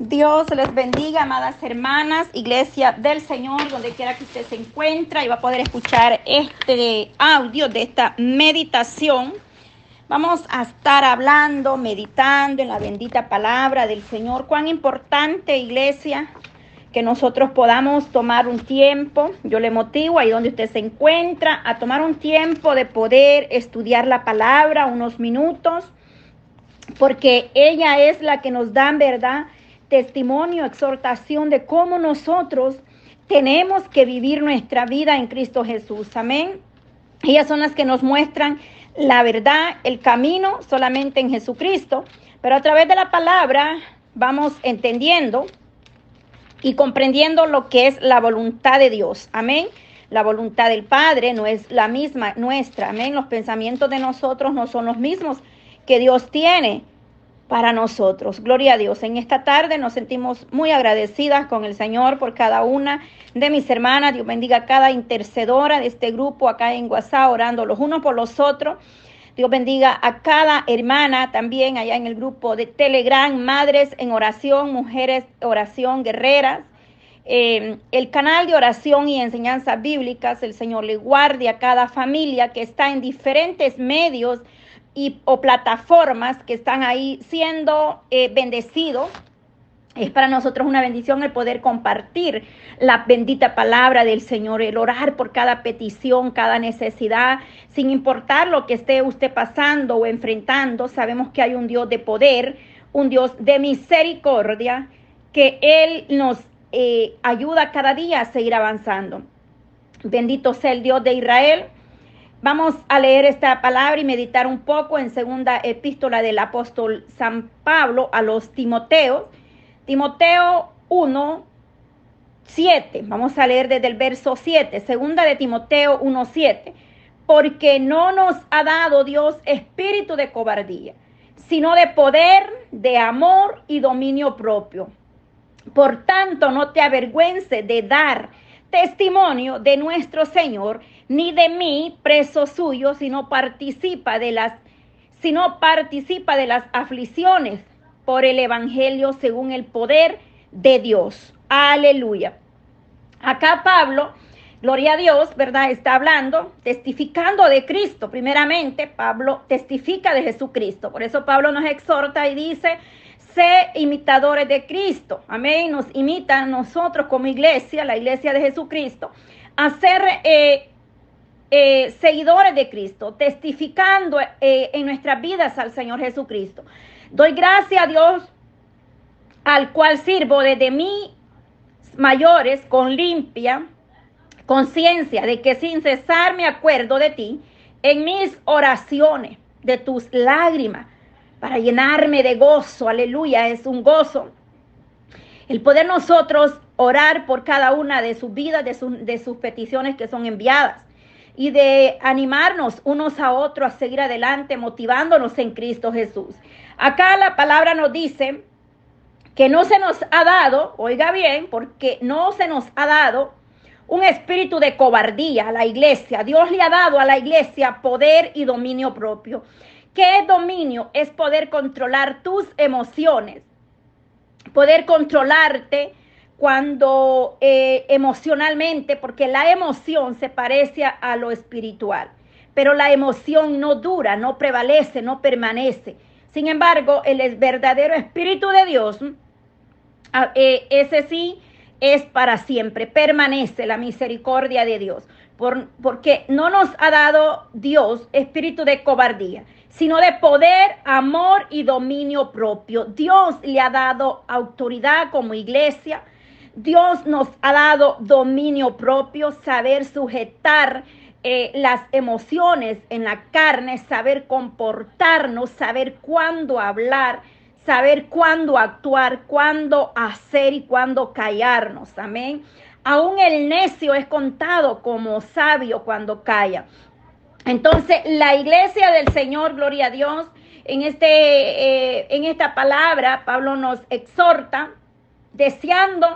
Dios les bendiga, amadas hermanas, iglesia del Señor, donde quiera que usted se encuentra y va a poder escuchar este audio de esta meditación. Vamos a estar hablando, meditando en la bendita palabra del Señor. Cuán importante, iglesia, que nosotros podamos tomar un tiempo. Yo le motivo ahí donde usted se encuentra a tomar un tiempo de poder estudiar la palabra unos minutos, porque ella es la que nos da, ¿verdad?, testimonio, exhortación de cómo nosotros tenemos que vivir nuestra vida en Cristo Jesús. Amén. Ellas son las que nos muestran la verdad, el camino solamente en Jesucristo. Pero a través de la palabra vamos entendiendo y comprendiendo lo que es la voluntad de Dios. Amén. La voluntad del Padre no es la misma nuestra. Amén. Los pensamientos de nosotros no son los mismos que Dios tiene para nosotros. Gloria a Dios. En esta tarde nos sentimos muy agradecidas con el Señor por cada una de mis hermanas. Dios bendiga a cada intercedora de este grupo acá en WhatsApp, orando los unos por los otros. Dios bendiga a cada hermana también allá en el grupo de Telegram, Madres en Oración, Mujeres Oración Guerreras. El canal de oración y enseñanzas bíblicas, el Señor le guarde a cada familia que está en diferentes medios o plataformas que están ahí siendo bendecidos. Es para nosotros una bendición el poder compartir la bendita palabra del Señor, el orar por cada petición, cada necesidad, sin importar lo que esté usted pasando o enfrentando. Sabemos que hay un Dios de poder, un Dios de misericordia, que Él nos ayuda cada día a seguir avanzando. Bendito sea el Dios de Israel. Vamos a leer esta palabra y meditar un poco en segunda epístola del apóstol San Pablo a los Timoteos. Timoteo 1, 7. Vamos a leer desde el verso 7. Segunda de Timoteo 1, 7. Porque no nos ha dado Dios espíritu de cobardía, sino de poder, de amor y dominio propio. Por tanto, no te avergüences de dar testimonio de nuestro Señor, ni de mí, preso suyo, sino participa de las aflicciones por el evangelio según el poder de Dios. Aleluya. Acá Pablo, gloria a Dios, ¿verdad?, está hablando, testificando de Cristo. Primeramente, Pablo testifica de Jesucristo. Por eso Pablo nos exhorta y dice: sé imitadores de Cristo. Amén. Nos imitan nosotros como iglesia, la iglesia de Jesucristo, a ser seguidores de Cristo, testificando en nuestras vidas al Señor Jesucristo. Doy gracias a Dios, al cual sirvo desde mis mayores con limpia conciencia, de que sin cesar me acuerdo de ti en mis oraciones, de tus lágrimas, para llenarme de gozo. Aleluya, es un gozo el poder nosotros orar por cada una de sus vidas, de sus peticiones que son enviadas, y de animarnos unos a otros a seguir adelante, motivándonos en Cristo Jesús. Acá la palabra nos dice que no se nos ha dado, oiga bien, porque no se nos ha dado un espíritu de cobardía a la iglesia. Dios le ha dado a la iglesia poder y dominio propio. ¿Qué es dominio? Es poder controlar tus emociones, poder controlarte cuando emocionalmente, porque la emoción se parece a lo espiritual, pero la emoción no dura, no prevalece, no permanece. Sin embargo, el verdadero Espíritu de Dios, ese sí es para siempre, permanece la misericordia de Dios, porque no nos ha dado Dios espíritu de cobardía, sino de poder, amor y dominio propio. Dios le ha dado autoridad como iglesia. Dios nos ha dado dominio propio, saber sujetar las emociones en la carne, saber comportarnos, saber cuándo hablar, saber cuándo actuar, cuándo hacer y cuándo callarnos. Amén. Aún el necio es contado como sabio cuando calla. Entonces, la iglesia del Señor, gloria a Dios, en esta palabra Pablo nos exhorta, deseando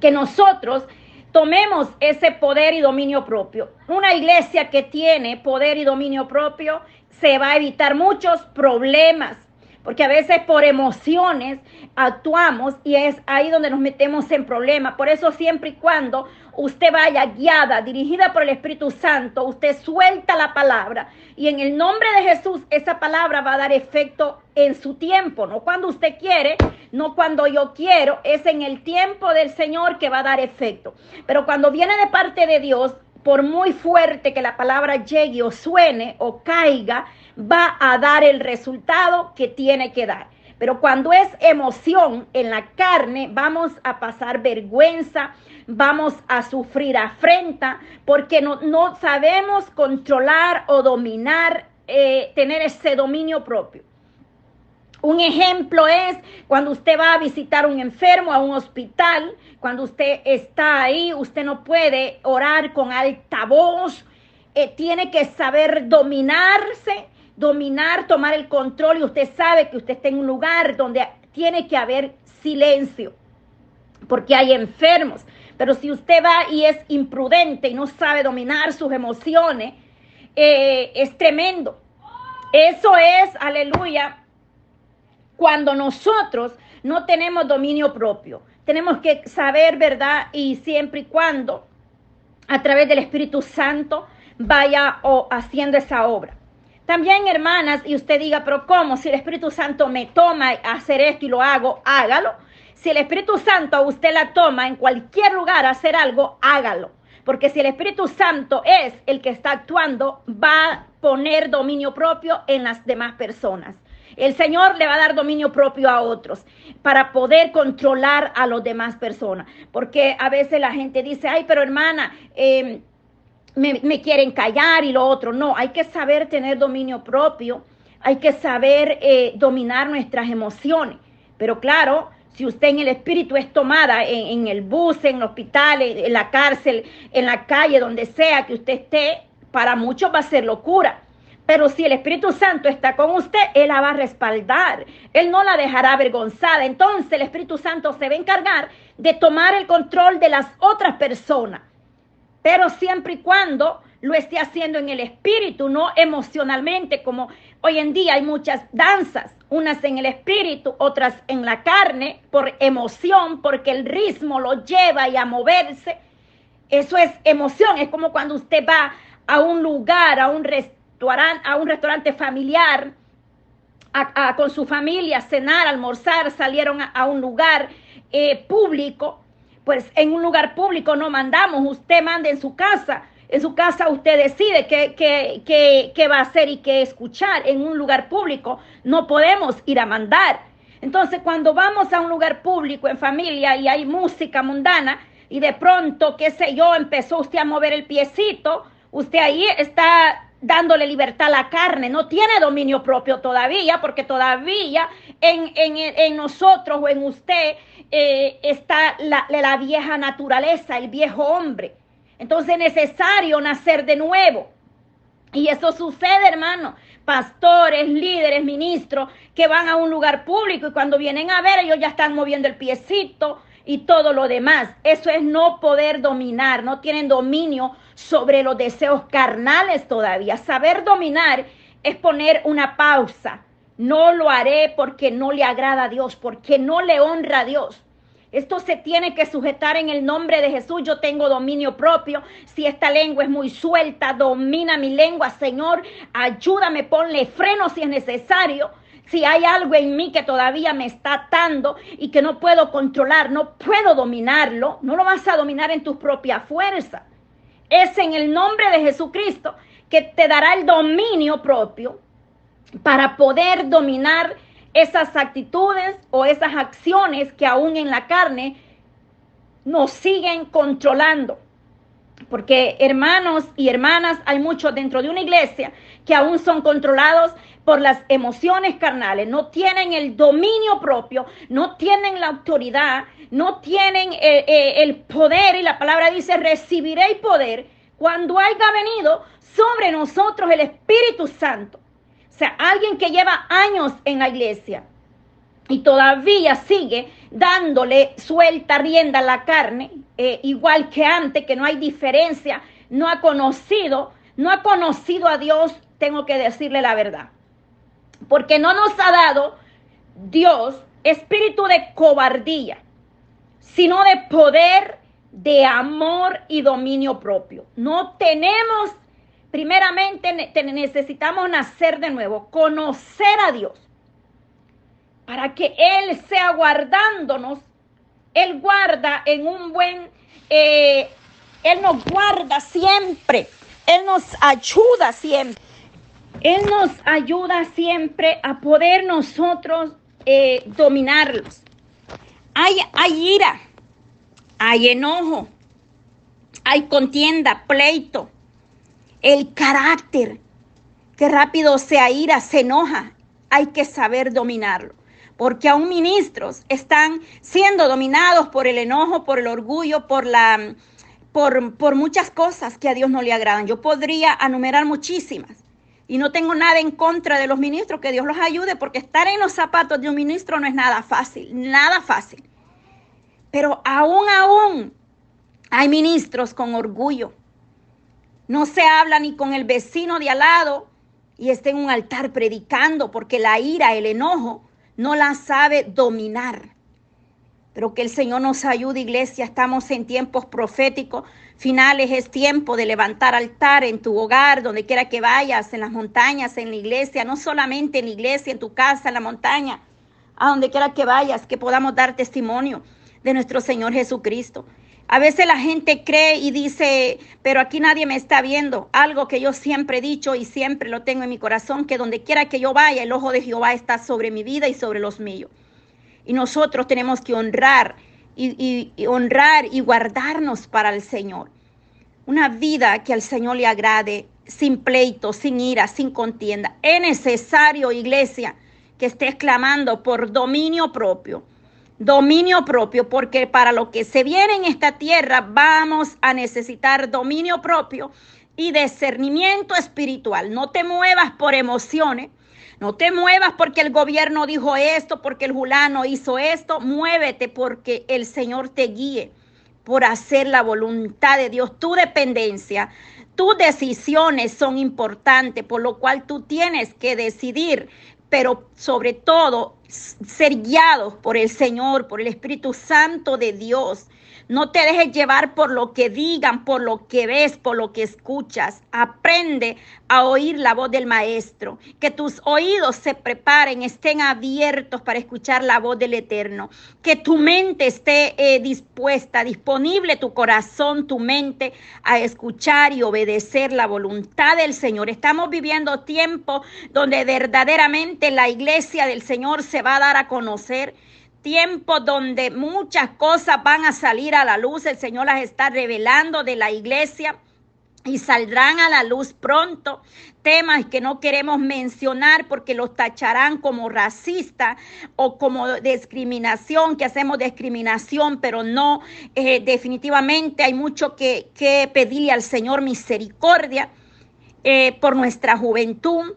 que nosotros tomemos ese poder y dominio propio. Una iglesia que tiene poder y dominio propio se va a evitar muchos problemas, porque a veces por emociones actuamos y es ahí donde nos metemos en problemas. Por eso siempre y cuando usted vaya guiada, dirigida por el Espíritu Santo, usted suelta la palabra y en el nombre de Jesús esa palabra va a dar efecto en su tiempo, no cuando usted quiere, no cuando yo quiero, es en el tiempo del Señor que va a dar efecto. Pero cuando viene de parte de Dios, por muy fuerte que la palabra llegue o suene o caiga, va a dar el resultado que tiene que dar. Pero cuando es emoción en la carne, vamos a pasar vergüenza, vamos a sufrir afrenta, porque no sabemos controlar o dominar, tener ese dominio propio. Un ejemplo es cuando usted va a visitar un enfermo a un hospital, cuando usted está ahí, usted no puede orar con alta voz, tiene que saber dominarse, tomar el control, y usted sabe que usted está en un lugar donde tiene que haber silencio, porque hay enfermos. Pero si usted va y es imprudente y no sabe dominar sus emociones, es tremendo. Eso es, aleluya, cuando nosotros no tenemos dominio propio. Tenemos que saber, ¿verdad? Y siempre y cuando a través del Espíritu Santo vaya haciendo esa obra. También, hermanas, y usted diga, pero ¿cómo? Si el Espíritu Santo me toma a hacer esto y lo hago, hágalo. Si el Espíritu Santo a usted la toma en cualquier lugar a hacer algo, hágalo. Porque si el Espíritu Santo es el que está actuando, va a poner dominio propio en las demás personas. El Señor le va a dar dominio propio a otros para poder controlar a las demás personas. Porque a veces la gente dice, ay, pero hermana, me quieren callar y lo otro. No, hay que saber tener dominio propio, hay que saber dominar nuestras emociones. Pero claro, si usted en el espíritu es tomada en el bus, en el hospital, en la cárcel, en la calle, donde sea que usted esté, para muchos va a ser locura. Pero si el Espíritu Santo está con usted, Él la va a respaldar. Él no la dejará avergonzada. Entonces el Espíritu Santo se va a encargar de tomar el control de las otras personas. Pero siempre y cuando lo esté haciendo en el espíritu, no emocionalmente, como hoy en día hay muchas danzas. Unas en el espíritu, otras en la carne, por emoción, porque el ritmo lo lleva y a moverse. Eso es emoción. Es como cuando usted va a un lugar, a un restaurante, familiar, con su familia, cenar, almorzar, salieron a un lugar público. Pues en un lugar público no mandamos, usted manda en su casa. En su casa usted decide qué va a hacer y qué escuchar. En un lugar público no podemos ir a mandar. Entonces cuando vamos a un lugar público en familia y hay música mundana y de pronto, qué sé yo, empezó usted a mover el piecito, usted ahí está dándole libertad a la carne, no tiene dominio propio todavía, porque todavía en nosotros o en usted está la vieja naturaleza, el viejo hombre. Entonces es necesario nacer de nuevo. Y eso sucede, hermano. Pastores, líderes, ministros que van a un lugar público y cuando vienen a ver, ellos ya están moviendo el piecito y todo lo demás. Eso es no poder dominar, no tienen dominio sobre los deseos carnales todavía. Saber dominar es poner una pausa. No lo haré porque no le agrada a Dios, porque no le honra a Dios. Esto se tiene que sujetar en el nombre de Jesús. Yo tengo dominio propio. Si esta lengua es muy suelta, domina mi lengua, Señor. Ayúdame, ponle freno si es necesario. Si hay algo en mí que todavía me está atando y que no puedo controlar, no puedo dominarlo, no lo vas a dominar en tus propias fuerzas. Es en el nombre de Jesucristo que te dará el dominio propio para poder dominar esas actitudes o esas acciones que aún en la carne nos siguen controlando. Porque hermanos y hermanas, hay muchos dentro de una iglesia que aún son controlados por las emociones carnales, no tienen el dominio propio, no tienen la autoridad, no tienen el poder, y la palabra dice, recibiréis poder cuando haya venido sobre nosotros el Espíritu Santo. O sea, alguien que lleva años en la iglesia y todavía sigue dándole suelta rienda a la carne, igual que antes, que no hay diferencia, no ha conocido a Dios, tengo que decirle la verdad. Porque no nos ha dado Dios espíritu de cobardía, sino de poder, de amor y dominio propio. No tenemos, primeramente necesitamos nacer de nuevo, conocer a Dios, para que Él sea guardándonos. Él guarda en un buen, Él nos guarda siempre, Él nos ayuda siempre. Él nos ayuda siempre a poder nosotros dominarlos. Hay ira, hay enojo, hay contienda, pleito, el carácter, que rápido se aira, se enoja. Hay que saber dominarlo, porque aún ministros están siendo dominados por el enojo, por el orgullo, por muchas cosas que a Dios no le agradan. Yo podría enumerar muchísimas. Y no tengo nada en contra de los ministros, que Dios los ayude, porque estar en los zapatos de un ministro no es nada fácil. Pero aún hay ministros con orgullo. No se habla ni con el vecino de al lado y está en un altar predicando, porque la ira, el enojo, no la sabe dominar. Pero que el Señor nos ayude, iglesia. Estamos en tiempos proféticos finales. Es tiempo de levantar altar en tu hogar, donde quiera que vayas, en las montañas, en la iglesia, no solamente en la iglesia, en tu casa, en la montaña, a donde quiera que vayas, que podamos dar testimonio de nuestro Señor Jesucristo. A veces la gente cree y dice, pero aquí nadie me está viendo. Algo que yo siempre he dicho y siempre lo tengo en mi corazón, que donde quiera que yo vaya, el ojo de Jehová está sobre mi vida y sobre los míos. Y nosotros tenemos que honrar y honrar y guardarnos para el Señor. Una vida que al Señor le agrade, sin pleito, sin ira, sin contienda. Es necesario, iglesia, que estés clamando por dominio propio. Dominio propio, porque para lo que se viene en esta tierra vamos a necesitar dominio propio y discernimiento espiritual. No te muevas por emociones. No te muevas porque el gobierno dijo esto, porque el fulano hizo esto. Muévete porque el Señor te guíe por hacer la voluntad de Dios. Tu dependencia, tus decisiones son importantes, por lo cual tú tienes que decidir, pero sobre todo ser guiados por el Señor, por el Espíritu Santo de Dios. No te dejes llevar por lo que digan, por lo que ves, por lo que escuchas. Aprende a oír la voz del Maestro. Que tus oídos se preparen, estén abiertos para escuchar la voz del Eterno. Que tu mente esté dispuesta, disponible tu corazón, tu mente, a escuchar y obedecer la voluntad del Señor. Estamos viviendo tiempo donde verdaderamente la iglesia del Señor se va a dar a conocer. Tiempo donde muchas cosas van a salir a la luz. El Señor las está revelando de la iglesia y saldrán a la luz pronto. Temas que no queremos mencionar porque los tacharán como racista o como discriminación, que hacemos discriminación, pero no, definitivamente hay mucho que pedirle al Señor misericordia por nuestra juventud.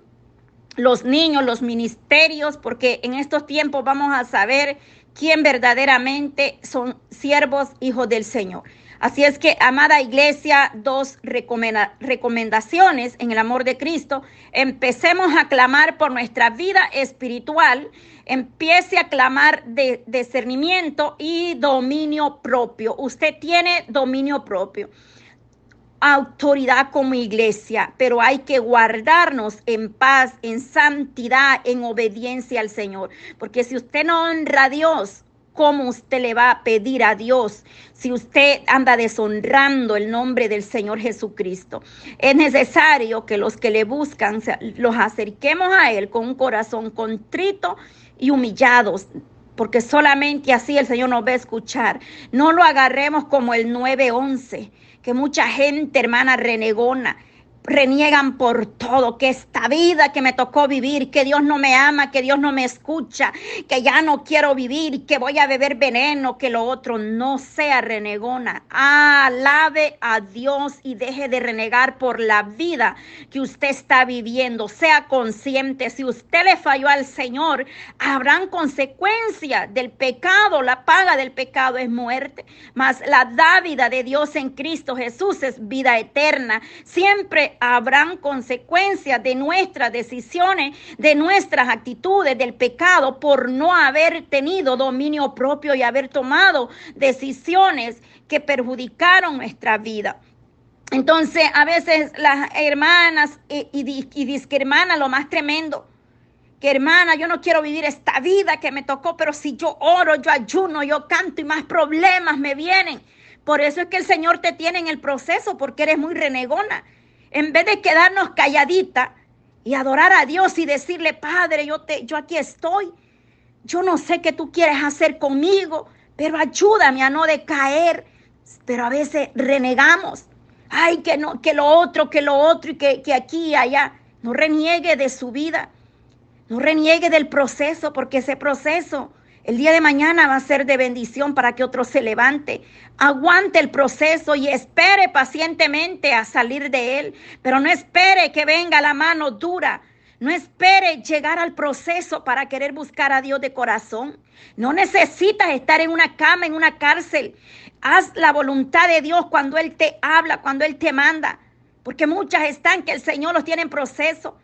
Los niños, los ministerios, porque en estos tiempos vamos a saber quién verdaderamente son siervos, hijos del Señor. Así es que, amada iglesia, dos recomendaciones en el amor de Cristo. Empecemos a clamar por nuestra vida espiritual. Empiece a clamar de discernimiento y dominio propio. Usted tiene dominio propio, autoridad como iglesia, pero hay que guardarnos en paz, en santidad, en obediencia al Señor, porque si usted no honra a Dios, ¿cómo usted le va a pedir a Dios si usted anda deshonrando el nombre del Señor Jesucristo? Es necesario que los que le buscan los acerquemos a Él con un corazón contrito y humillados, porque solamente así el Señor nos va a escuchar. No lo agarremos como el 911, que mucha gente, hermana, reniegan por todo, que esta vida que me tocó vivir, que Dios no me ama, que Dios no me escucha, que ya no quiero vivir, que voy a beber veneno, que lo otro. No sea renegona. Alabe a Dios y deje de renegar por la vida que usted está viviendo. Sea consciente, si usted le falló al Señor, habrán consecuencias del pecado. La paga del pecado es muerte, mas la dádiva de Dios en Cristo Jesús es vida eterna. Siempre habrán consecuencias de nuestras decisiones, de nuestras actitudes, del pecado por no haber tenido dominio propio y haber tomado decisiones que perjudicaron nuestra vida. Entonces, a veces las hermanas y disque hermanas, lo más tremendo, que hermana, yo no quiero vivir esta vida que me tocó, pero si yo oro, yo ayuno, yo canto y más problemas me vienen. Por eso es que el Señor te tiene en el proceso, porque eres muy renegona. En vez de quedarnos calladita y adorar a Dios y decirle, Padre, yo aquí estoy. Yo no sé qué tú quieres hacer conmigo, pero ayúdame a no decaer. Pero a veces renegamos. Ay, que no, que lo otro, y que aquí y allá. No reniegue de su vida. No reniegue del proceso, porque ese proceso el día de mañana va a ser de bendición para que otro se levante. Aguante el proceso y espere pacientemente a salir de él, pero no espere que venga la mano dura. No espere llegar al proceso para querer buscar a Dios de corazón. No necesitas estar en una cama, en una cárcel. Haz la voluntad de Dios cuando Él te habla, cuando Él te manda, porque muchas están que el Señor los tiene en proceso.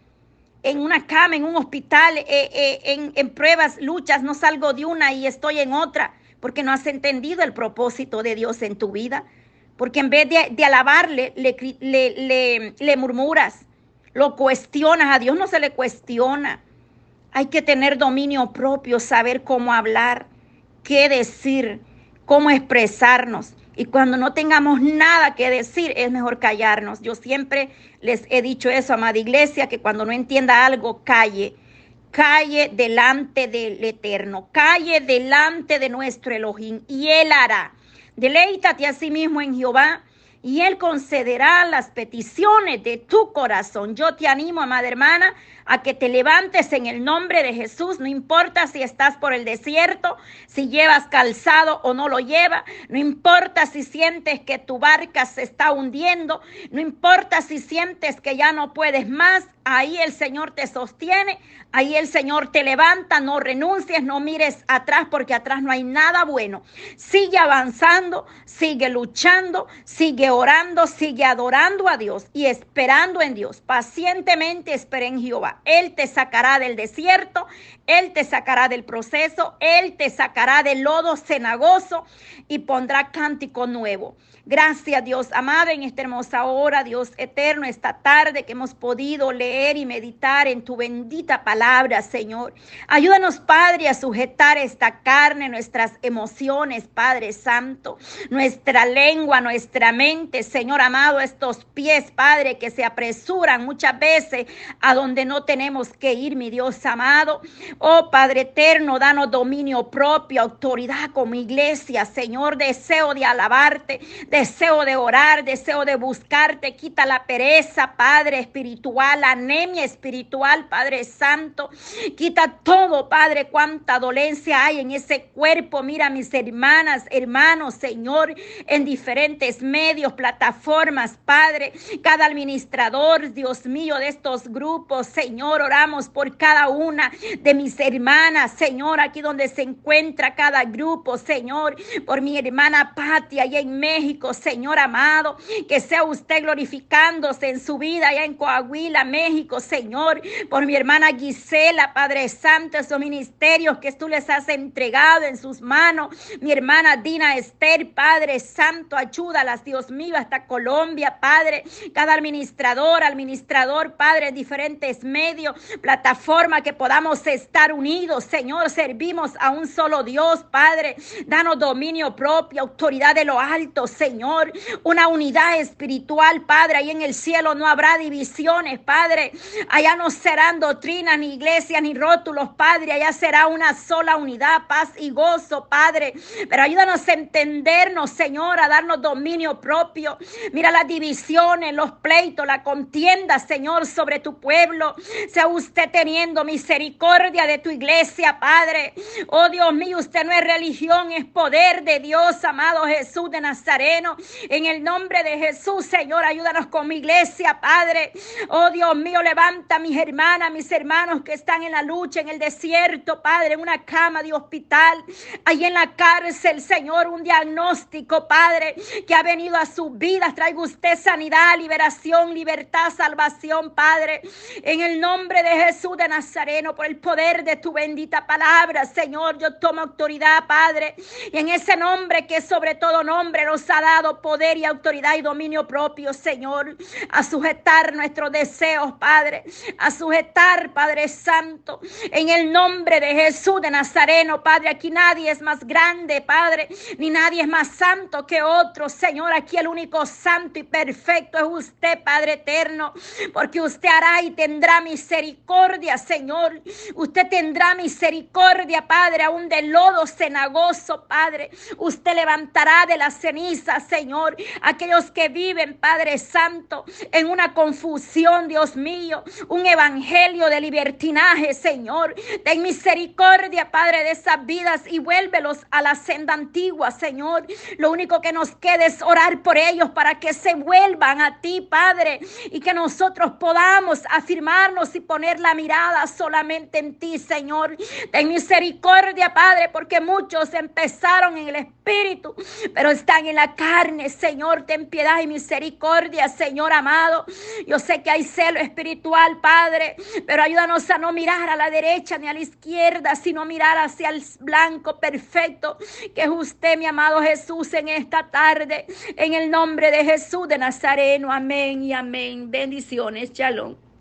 En una cama, en un hospital, en pruebas, luchas, no salgo de una y estoy en otra, porque no has entendido el propósito de Dios en tu vida, porque en vez de alabarle, le murmuras, lo cuestionas. A Dios no se le cuestiona. Hay que tener dominio propio, saber cómo hablar, qué decir, cómo expresarnos. Y cuando no tengamos nada que decir, es mejor callarnos. Yo siempre les he dicho eso, amada iglesia, que cuando no entienda algo, calle delante del Eterno, calle delante de nuestro Elohim, y Él hará. Deleítate a sí mismo en Jehová, y Él concederá las peticiones de tu corazón. Yo te animo, amada hermana, a que te levantes en el nombre de Jesús. No importa si estás por el desierto, si llevas calzado o no lo llevas. No importa si sientes que tu barca se está hundiendo. No importa si sientes que ya no puedes más. Ahí el Señor te sostiene. Ahí el Señor te levanta. No renuncies, no mires atrás, porque atrás no hay nada bueno. Sigue avanzando, sigue luchando, sigue orando, sigue adorando a Dios y esperando en Dios. Pacientemente espera en Jehová. Él te sacará del desierto, Él te sacará del proceso, Él te sacará del lodo cenagoso y pondrá cántico nuevo. Gracias, Dios amado, en esta hermosa hora, Dios eterno, esta tarde que hemos podido leer y meditar en tu bendita palabra, Señor. Ayúdanos, Padre, a sujetar esta carne, nuestras emociones, Padre Santo, nuestra lengua, nuestra mente, Señor amado, estos pies, Padre, que se apresuran muchas veces a donde no tenemos que ir, mi Dios amado. Oh, Padre eterno, danos dominio propio, autoridad como iglesia, Señor. Deseo de alabarte, deseo de orar, deseo de buscarte. Quita la pereza, Padre espiritual, la anemia espiritual, Padre Santo. Quita todo, Padre, cuánta dolencia hay en ese cuerpo. Mira mis hermanas, hermanos, Señor, en diferentes medios, plataformas, Padre. Cada administrador, Dios mío, de estos grupos, Señor, oramos por cada una de mis hermanas, Señor, aquí donde se encuentra cada grupo, Señor, por mi hermana Patti, allá en México, Señor amado, que sea usted glorificándose en su vida allá en Coahuila, México, Señor, por mi hermana Gisela, Padre Santo, esos ministerios que tú les has entregado en sus manos, mi hermana Dina Esther, Padre Santo, ayúdalas, Dios mío, hasta Colombia, Padre, cada administrador, Padre, en diferentes medios, plataforma, que podamos estar unidos, Señor, servimos a un solo Dios, Padre, danos dominio propio, autoridad de lo alto, Señor, una unidad espiritual, Padre, ahí en el cielo no habrá divisiones, Padre, allá no serán doctrinas, ni iglesias, ni rótulos, Padre, allá será una sola unidad, paz y gozo, Padre, pero ayúdanos a entendernos, Señor, a darnos dominio propio. Mira las divisiones, los pleitos, la contienda, Señor, sobre tu pueblo, sea usted teniendo misericordia de tu iglesia, Padre. Oh, Dios mío, usted no es religión, es poder de Dios, amado Jesús de Nazareno. En el nombre de Jesús, Señor, ayúdanos con mi iglesia, Padre. Oh, Dios mío, levanta a mis hermanas, mis hermanos que están en la lucha, en el desierto, Padre, en una cama de hospital, ahí en la cárcel, Señor, un diagnóstico, Padre, que ha venido a sus vidas. Traiga usted sanidad, liberación, libertad, salvación, Padre. En el nombre de Jesús de Nazareno, por el poder de tu bendita palabra, Señor, yo tomo autoridad, Padre. Y en ese nombre que sobre todo nombre nos ha dado poder y autoridad y dominio propio, Señor, a sujetar nuestros deseos, Padre, a sujetar, Padre Santo, en el nombre de Jesús de Nazareno, Padre. Aquí nadie es más grande, Padre, ni nadie es más santo que otro, Señor. Aquí el único santo y perfecto es usted, Padre eterno, porque usted hará y tendrá misericordia, Señor. Usted tendrá misericordia, Padre, aún del lodo cenagoso, Padre. Usted levantará de la ceniza, Señor, aquellos que viven, Padre Santo, en una confusión, Dios mío, un evangelio de libertinaje, Señor. Ten misericordia, Padre, de esas vidas y vuélvelos a la senda antigua, Señor. Lo único que nos queda es orar por ellos para que se vuelvan a ti, Padre, y que nosotros podamos afirmarnos y poner la mirada solamente en ti, Señor. Ten misericordia, Padre, porque muchos empezaron en el espíritu, pero están en la carne, Señor. Ten piedad y misericordia, Señor amado. Yo sé que hay celo espiritual, Padre, pero ayúdanos a no mirar a la derecha ni a la izquierda, sino mirar hacia el blanco perfecto, que es usted, mi amado Jesús, en esta tarde, en el nombre de Jesús de Nazareno. Amén y amén. Bendiciones. Shalom.